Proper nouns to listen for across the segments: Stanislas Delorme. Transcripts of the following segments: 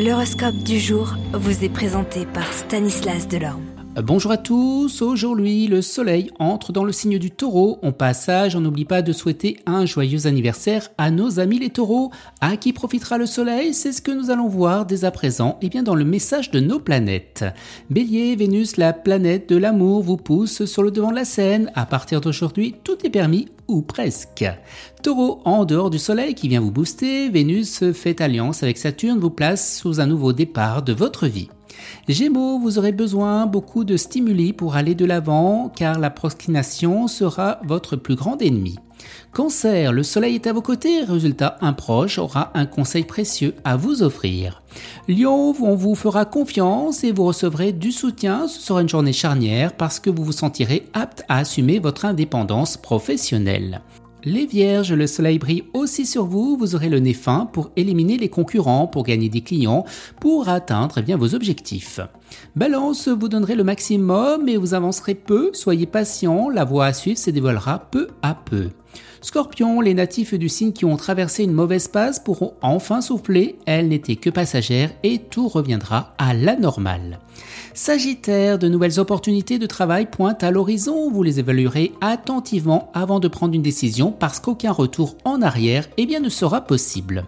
L'horoscope du jour vous est présenté par Stanislas Delorme. Bonjour à tous, aujourd'hui le soleil entre dans le signe du taureau. En passage, on n'oublie pas de souhaiter un joyeux anniversaire à nos amis les taureaux. À qui profitera le soleil? C'est ce que nous allons voir dès à présent dans le message de nos planètes. Bélier, Vénus, la planète de l'amour, vous pousse sur le devant de la scène. À partir d'aujourd'hui, tout est permis. Ou presque. Taureau, en dehors du soleil qui vient vous booster, Vénus fait alliance avec Saturne, vous place sous un nouveau départ de votre vie. Gémeaux, vous aurez besoin beaucoup de stimuli pour aller de l'avant car la procrastination sera votre plus grand ennemi. Cancer, le soleil est à vos côtés, résultat, un proche aura un conseil précieux à vous offrir. Lion, on vous fera confiance et vous recevrez du soutien, ce sera une journée charnière parce que vous vous sentirez apte à assumer votre indépendance professionnelle. Les Vierges, le soleil brille aussi sur vous, vous aurez le nez fin pour éliminer les concurrents, pour gagner des clients, pour atteindre vos objectifs. Balance, vous donnerez le maximum et vous avancerez peu, soyez patient, la voie à suivre se dévoilera peu à peu. Scorpion, les natifs du signe qui ont traversé une mauvaise passe pourront enfin souffler, elle n'était que passagère et tout reviendra à la normale. Sagittaire, de nouvelles opportunités de travail pointent à l'horizon, vous les évaluerez attentivement avant de prendre une décision parce qu'aucun retour en arrière ne sera possible.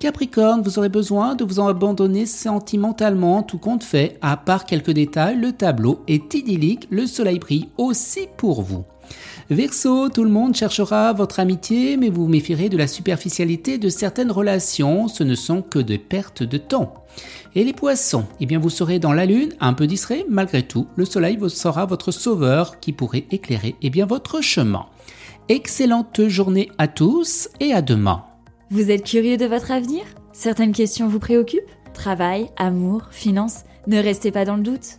Capricorne, vous aurez besoin de vous en abandonner sentimentalement, tout compte fait, à part quelques détails, le tableau est idyllique, le soleil brille aussi pour vous. Verseau, tout le monde cherchera votre amitié, mais vous vous méfierez de la superficialité de certaines relations, ce ne sont que des pertes de temps. Et les poissons, vous serez dans la lune, un peu distrait, malgré tout, le soleil sera votre sauveur qui pourrait éclairer votre chemin. Excellente journée à tous et à demain. Vous êtes curieux de votre avenir? Certaines questions vous préoccupent? Travail, amour, finances? Ne restez pas dans le doute.